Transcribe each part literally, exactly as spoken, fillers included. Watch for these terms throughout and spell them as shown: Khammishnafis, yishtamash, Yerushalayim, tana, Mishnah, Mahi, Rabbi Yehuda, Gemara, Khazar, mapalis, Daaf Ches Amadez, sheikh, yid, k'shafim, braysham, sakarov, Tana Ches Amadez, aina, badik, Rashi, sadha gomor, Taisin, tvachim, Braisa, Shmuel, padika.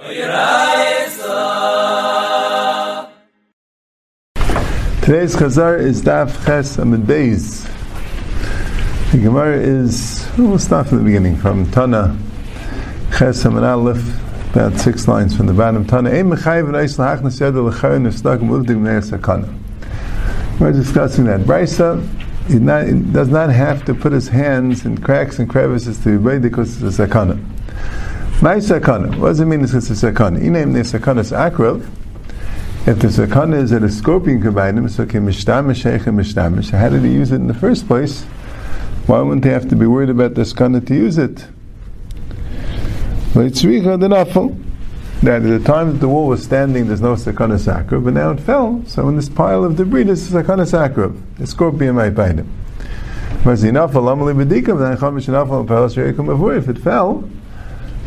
Today's Khazar is Daaf Ches Amadez. The Gemara is, we'll start from the beginning, from Tana Ches Amadez, about six lines from the bottom. Tana, we're discussing that Braisa. He, not, he does not have to put his hands in cracks and crevices to be badik because it's a sakana. My sakana, what does it mean it's a sakana? He named the sakana sakarov. If the sakana is that a scorpion could bite him, so k'mishtamash, sheikh and mishtamash, how did he use it in the first place? Why wouldn't he have to be worried about the sakana to use it? That at the time that the wall was standing, there's no sakana sakrov, but now it fell, so in this pile of debris, there's a sakana sakrov. The scorpion might bite him. If it fell,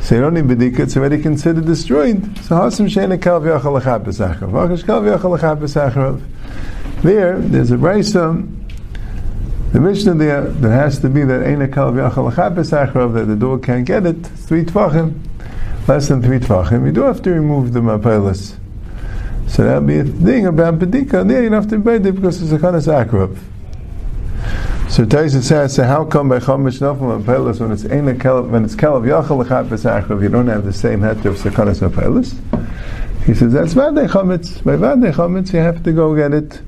so you don't need badika, it's already considered destroyed. So hasam she'ena kaleviachal l'chapes achav. There, there's a braysham, the Mishnah there, there has to be that aina kaleviachal l'chapes achav, that the dog can't get it, it's three tvachim. Less than three tvachim, you do have to remove the mapalis. So that'll be a thing about padika. There you don't have to bite it because it's a kind of sakarov. So Taisin says, so how come by Khammishnafis mapalis when it's aina kal when it's kaleviachal l'chapes achav you don't have the same heter of sakana Sahelis? He says that's vadei chametz. By vadei chametz you have to go get it.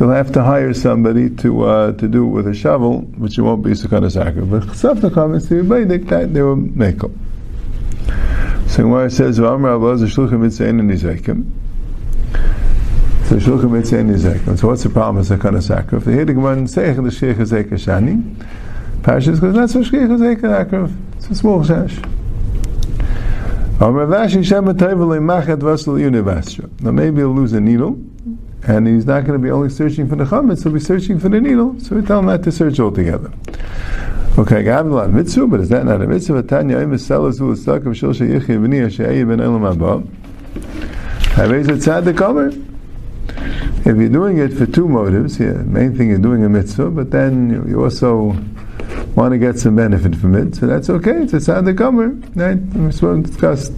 You'll have to hire somebody to uh, to do it with a shovel, which you won't be sakana sakarov. But chasafta chametz to baidik, they will make up. So Gemara says, "V'amra abaz shluchim mitzayin nizakim." So shluchim mitzayin nizakim. So what's the problem with sakana sakrov? They hear the Gemara and say, "The sheikh is ekashani." Parshas goes, "Not so sheikh is ekasakrov. It's a small shash." V'amra Rashi shema tayvulei machat vasel univastra. Now maybe he'll lose a needle, and he's not going to be only searching for the chametz; he'll be searching for the needle. So we tell him not to search altogether. Okay, Gavla mitzvah, but is that not a mitzvah? Tanya, I'm a sellers who is stuck of Shilsha Yichi Viniya Shayib and Elam Abba. I raise a sadha gomor. If you're doing it for two motives, yeah, main thing you're doing a mitzvah, but then you also want to get some benefit from it, so that's okay, it's a sadha gomor. Right? We discussed.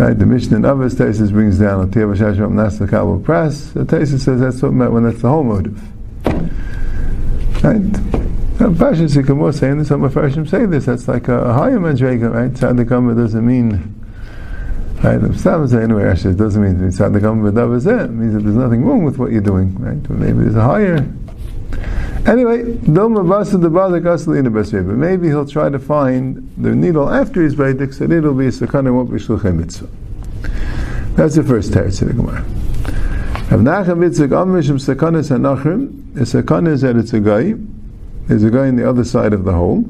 Right? The Mishnah and others, Taisin brings down, Taisin says that's what meant when that's the whole motive. Right? Some Farshim say more saying this, some Farshim say this, that's like a, a higher madrega, right? Sadha gomor doesn't mean, right? Anyway, actually, it doesn't mean to be sadha gomor, it means that there's nothing wrong with what you're doing, right? But maybe there's a higher. Anyway, but maybe he'll try to find the needle after he's badik, so it'll be sakana, won't be shluchim mitzvah. That's the first teretz of the Gemara. The sakana is that it's a guy. There's a guy on the other side of the hole,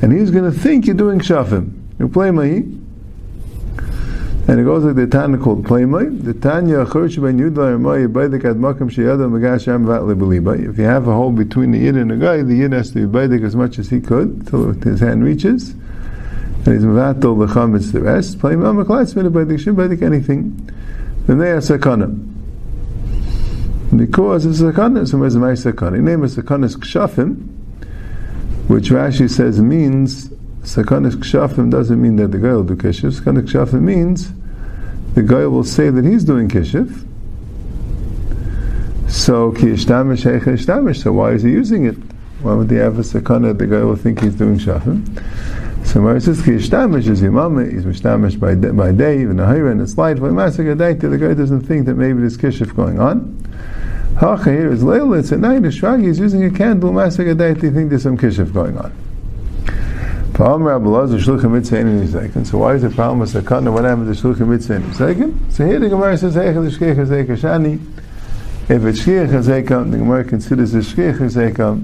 and he's going to think you're doing k'shafim. You play mahi, and it goes like the Tana called play mahi. The Tanya church ben yudla mahi badik ad makam sheyada megasham vatli belibay. If you have a hole between the yid and the guy, the yid has to be badik as much as he could till his hand reaches, and he's mevatel the chametz the rest. Play mahi meklatz badik shem badik anything. Then they are sakana. Because it's a sakana, so where's my sakana? The name of sakana is k'shafim, which Rashi says means sakana k'shafim doesn't mean that the guy will do kishif. Sakana k'shafim means the guy will say that he's doing kishif. So ki yishtamash sheikh yishtamash. So why is he using it? Why would he have a sakana? The guy will think he's doing k'shafim. So Rashi says ki yishtamash is imama, he's mishtamash by day, by day even a hira and a slide. By masakadak, the guy doesn't think that maybe there's kishif going on. Hacha here is Leila, it's at night, a shragi is using a candle, Masagaday, they think there's some kishif going on. So why is the problem with sakana? What happened to shluchim mitzvah? So here the Gemara says, if it's shkei chazekam, the Gemara considers it shkei chazekam,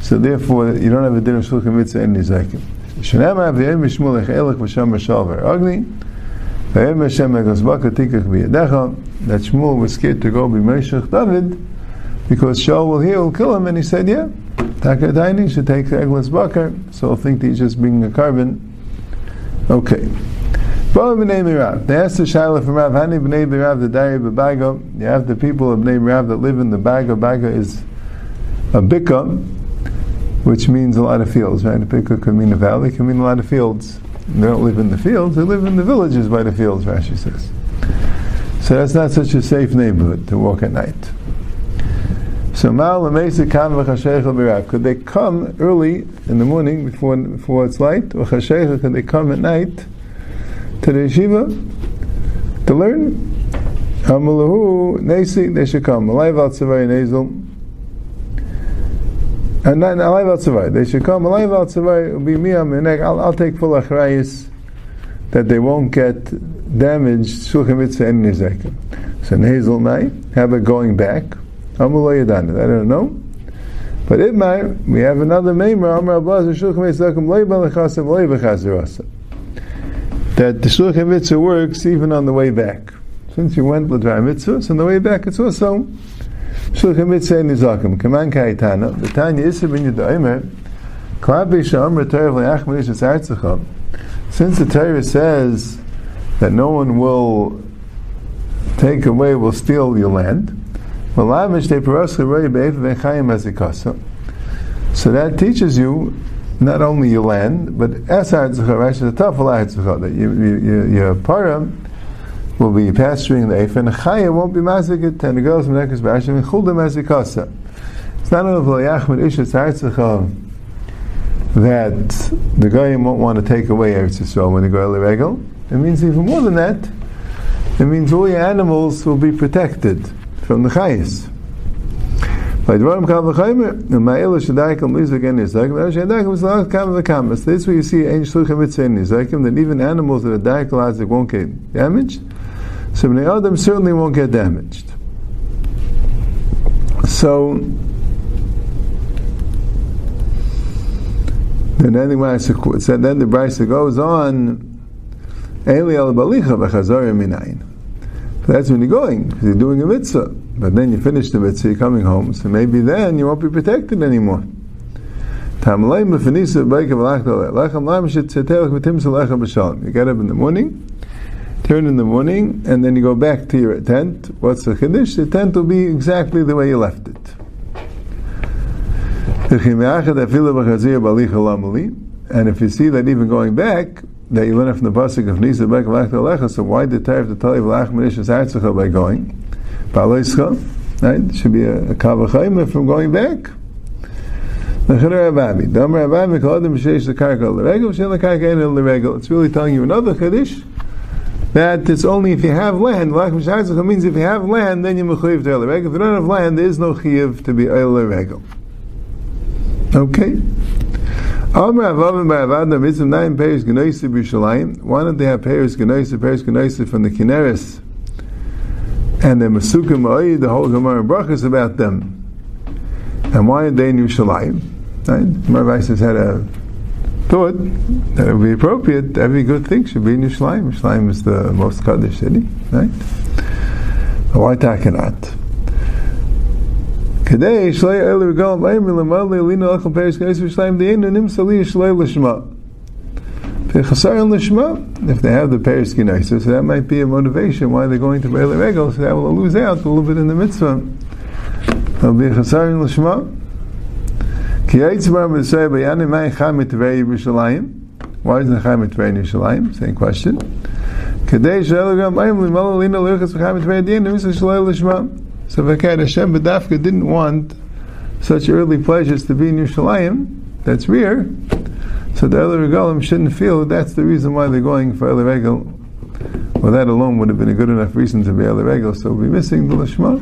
so therefore you don't have a din of shluchim mitzvah. Shanama, v'yem Shmuel, elech v'sham v'shal v'aragli, v'yem Hashem ha'gazbaka tikach v'yadecha, that Shmuel was scared to go be Meshach David because Shaul will hear, will kill him, and he said, yeah, Taka Daini should take the Eglas Bakar, so I think that he's just being a carbon. Okay. Bala b'nei Mirav. They asked the Shaila from Rav, Hani b'nei Mirav, the Dari b'Baga. You have the people of b'nei Mirav that live in the Baga. Baga is a bika, which means a lot of fields, right? A bika could mean a valley, could mean a lot of fields. They don't live in the fields, they live in the villages by the fields, Rashi says. So that's not such a safe neighborhood to walk at night. So could they come early in the morning before before it's light? Or could they come at night to the yeshiva to learn? They should come. And not alive al they should come alive al will be me I'll, I'll take full achrayis that they won't get damaged. So Nezel Nai, have it going back. I don't know. But if my, we have another Meimar, that the Shulchan Mitzvah works even on the way back. Since you went with the Mitzvahs, on the way back it's also Shulchan Mitzvah Nizakim. Kaman Kaitana, the Tanya Issa bin Yudaimer, Klabisha Amra Torah Leachmanish Sartzacham. Since the Torah says that no one will take away, will steal your land. So that teaches you not only your land, but that you, you, you, your para will be pasturing the eif, and chaya won't be maziket, and the girls from Nekos Bashim and Chulda mazikasa. It's not only that the goyim won't want to take away Eretz Yisrael when they go to the regal. It means even more than that. It means all your animals will be protected from the chayis. So this way you see that even animals that are daikalazik won't get damaged. So many of them certainly won't get damaged. So then anyway, so then the Braisa goes on. That's when you're going, because you're doing a mitzvah. But then you finish the mitzvah, you're coming home, so maybe then you won't be protected anymore. You get up in the morning, turn in the morning, and then you go back to your tent. What's the chiddush? The tent will be exactly the way you left it. And if you see that even going back, that you learn it from the pasuk of Nisa Bek Lachta. So why did Torah have to tell you Lachmanish by going? Ba'aloischa, right? Should be a kavachayim from going back. It's really telling you another chiddush that it's only if you have land. Lachmanish means if you have land, then you mechuyev to el regel. If you don't have land, there is no chiyuv to be el regel. Okay. Why don't they have Paris Genoise, Paris Genoise from the Kineris? And the Masukim Ma'id, the whole Gemara and Brachas about them. And why are they in Yerushalayim? Right? My wife has had a thought that it would be appropriate, every good thing should be in Yerushalayim. Yerushalayim is the most Kaddish city, right? Why Takanat? If they have the Paris Genoise, so that might be a motivation why they're going to Baile Regal, so that will lose out a little bit in the mitzvah. Why is the Chayim Tvei in Yerushalayim? Same question. So Vakad Hashem B'dafka didn't want such early pleasures to be in Yerushalayim, that's rare, so the Eile Regalim shouldn't feel that that's the reason why they're going for Eile Regal. Well, that alone would have been a good enough reason to be Eile Regal, so we'll be missing the Lashma.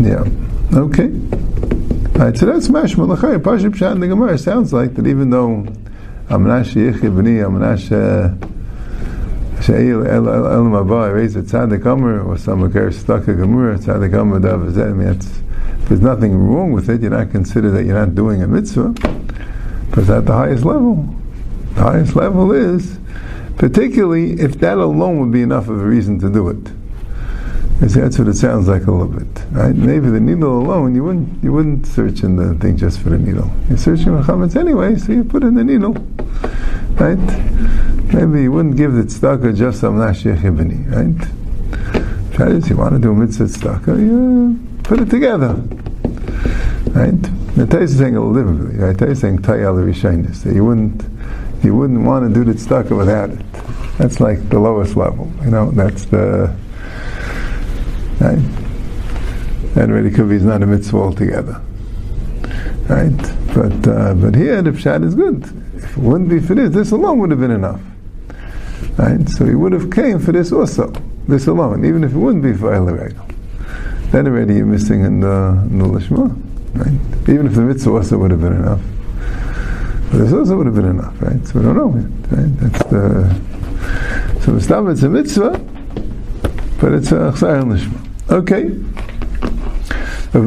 Yeah, okay. Alright, so that's Mashma, L'chai, Pashib Shad, and the Gemara sounds like that even though Amnash Yechi B'ni, Amnash Sheil El El Mabah raised a sadha gomor or some agar stuck a gemur sadha gomor davaz. I mean, it's, there's nothing wrong with it. You're not considered that you're not doing a mitzvah, but it's at the highest level. The highest level is, particularly if that alone would be enough of a reason to do it. You see, that's what it sounds like a little bit, right? Maybe the needle alone, you wouldn't you wouldn't search in the thing just for the needle. You're searching for chametz anyway, so you put in the needle, right? Maybe you wouldn't give the tzedakah just some nashiyah chibini, right? Try this, you want to do a mitzvah tzedakah, you put it together, right? The Taisin saying a little bit, right? Taisin saying tayal rishainis, that you wouldn't you wouldn't want to do the tzedakah without it. That's like the lowest level, you know. That's the right. That really could be not a mitzvah altogether, right? But uh, but here the pshat is good. If it wouldn't be for this, this alone would have been enough, right? So he would have came for this also, this alone, even if it wouldn't be for Eiliragel. Then already you're missing in the in the lishma, right? Even if the mitzvah also would have been enough, but this also would have been enough, right? So we don't know yet, right? That's the So it's a mitzvah, but it's a chsar l'shma. Okay. So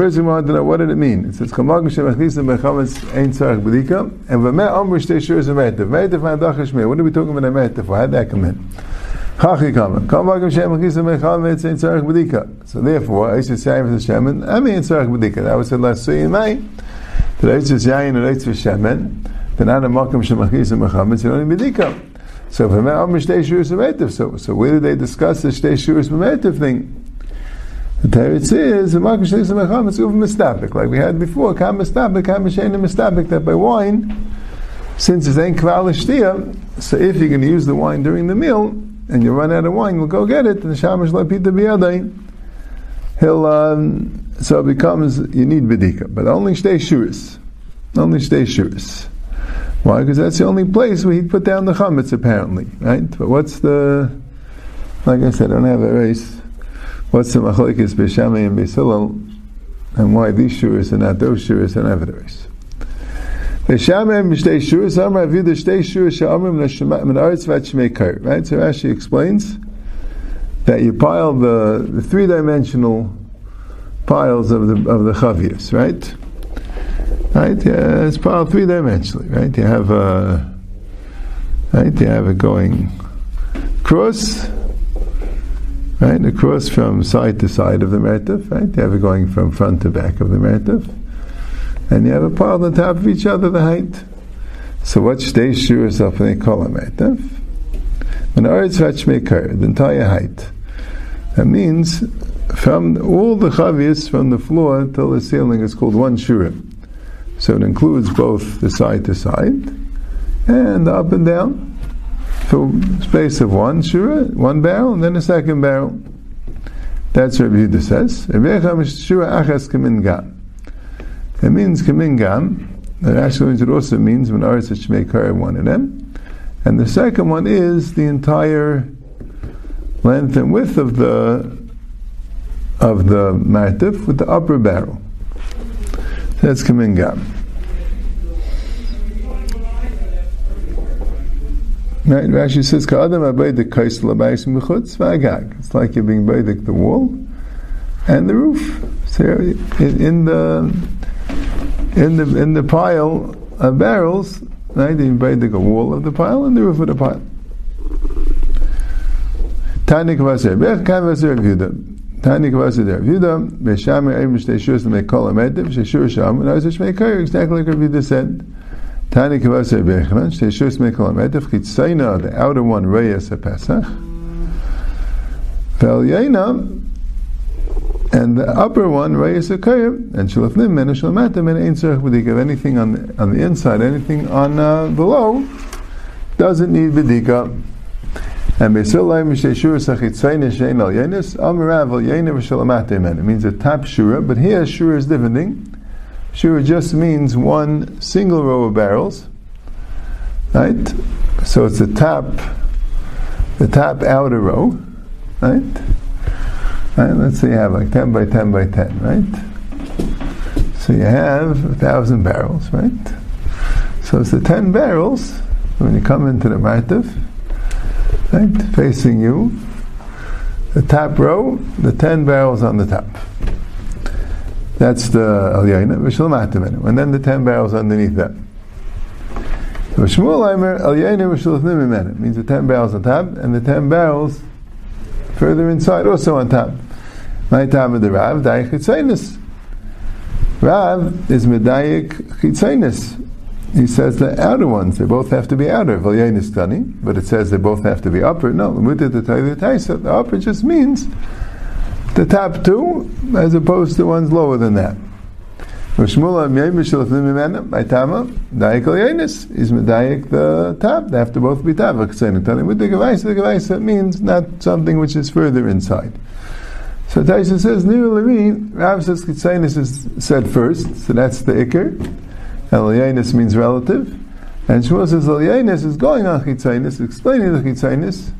first we want to know, what did it mean? It says, and what are we talking about meitaf for? How did that come in? So therefore, I used to say to the shaman, I mean, that was the last three in May. That I used to say in the last three shaman. So So where did they discuss the shtei shuris b'meitav thing? The Torah says, like we had before, that by wine, since it's ain't kval shtiyah, so if you're going to use the wine during the meal and you run out of wine, we'll go get it. And the shamash lapita biyadai, he'll um, so it becomes you need badika, but only shtei shuris, only shtei shuris. Why? Because that's the only place where he'd put down the chametz, apparently, right? But what's the, like I said, I don't have a race. What's the machlokes b'Shamai and b'Hillel, and why these shuras and not those shuras? I don't have a race. B'Shamai and b'Shtei shuras. Amar Aviv the Shtei shuras she'amrim min ha'aretz v'ad shmei kor. Right? So Rashi explains that you pile the, the three-dimensional piles of the of the chavias, right? Right, yeah, it's piled three dimensionally. Right, you have a, right, you have it going across, right, across from side to side of the meitav. Right, you have it going from front to back of the meitav, and you have a pile on top of each other, the height. So what shtei shuras of they call a meitav? An aretz v'shmeikar, the entire height. That means from all the chavias from the floor till the ceiling is called one shura. So it includes both the side to side and the up and down. So space of one shura, one barrel, and then a second barrel. That's what Rabbi Yehuda says. It means kamingam. It actually it also means when aretz shmeikar, one of them, and the second one is the entire length and width of the of the martif with the upper barrel. That's Kamingam. Right, Rashi says, it's like you're being badik the wall and the roof. So in the in the in the pile of barrels, right? You badik the wall of the pile and the roof of the pile. Tana Ches Amadez. Tanya Ches Amadez, B'Shamay Ayim Shtei Shuras L'Mekol Amedim Shtei Shuras Sham, and I was a Shmeikar, exactly like Rabbi Yehuda said. Tanya Ches Amadez, Shtei Shuras L'Mekol Amedim Chitzaina, the outer one, Reyes HaPesach, V'Elyaina, and the upper one, Reyes HaKayim, and Shalafnim Mena Shalamatim, and Ein Tzarech B'Dika. Anything on the, on the inside, anything on uh, below, doesn't need B'Dika. And Beisilai Mishtei Shuras Achitzayne Shein Al Yenis Amarav Al Yein V'Shalamate Men. It means a top shura, but here shura is different thing. Shura just means one single row of barrels, right? So it's the top, the top outer row, right? Right, let's say you have like ten by ten by ten, right? So you have a thousand barrels, right? So it's the ten barrels when you come into the martiv. Right, facing you, the top row, the ten barrels on the top. That's the Aliyana V'Shalamatim, and then the ten barrels underneath that. Shmuel Aimer Aliyana V'Shalamatim means the ten barrels on top, and the ten barrels further inside also on top. My time of the Rav Daik Chitzainis. Rav is Medayik Chitzainis. He says the outer ones, they both have to be outer. But it says they both have to be upper. No, the upper just means the top two as opposed to ones lower than that. Shmuel is medayik the tab. They have to both be tab. The device, the device means not something which is further inside. So Taisin says, Rav says Kitzainis is said first, so that's the Iker. Eliyanis means relative. And Shmuel says Eliyanis is going on Kitzainis, explaining the Kitzainis.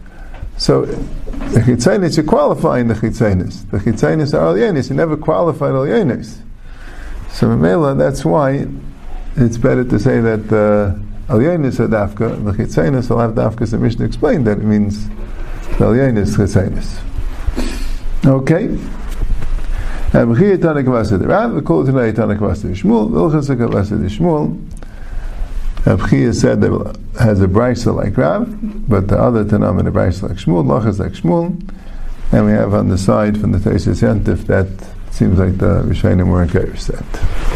So the Kitzainis, you're qualifying the Kitzainis. The Kitzainis are Eliyanis, you never qualified Eliyanis. So Mamela, that's why it's better to say that Eliyanis uh, are Dafka, and the Kitzainis will have Dafka, so Mishnah explained that it means Eliyanis, Kitzainis. Okay. Um, here Tana Kavasad. Rather, we call it tonight Tana Kavasad. Shmuel, Vilchasa Kavasad. Shmuel, Abchia said that has a Braisa like Rav, but the other Tanam and a Braisa like Shmuel, Lachas like Shmuel, and we have on the side from the Thayseus Yantif that seems like the Rishayim were encouraged that.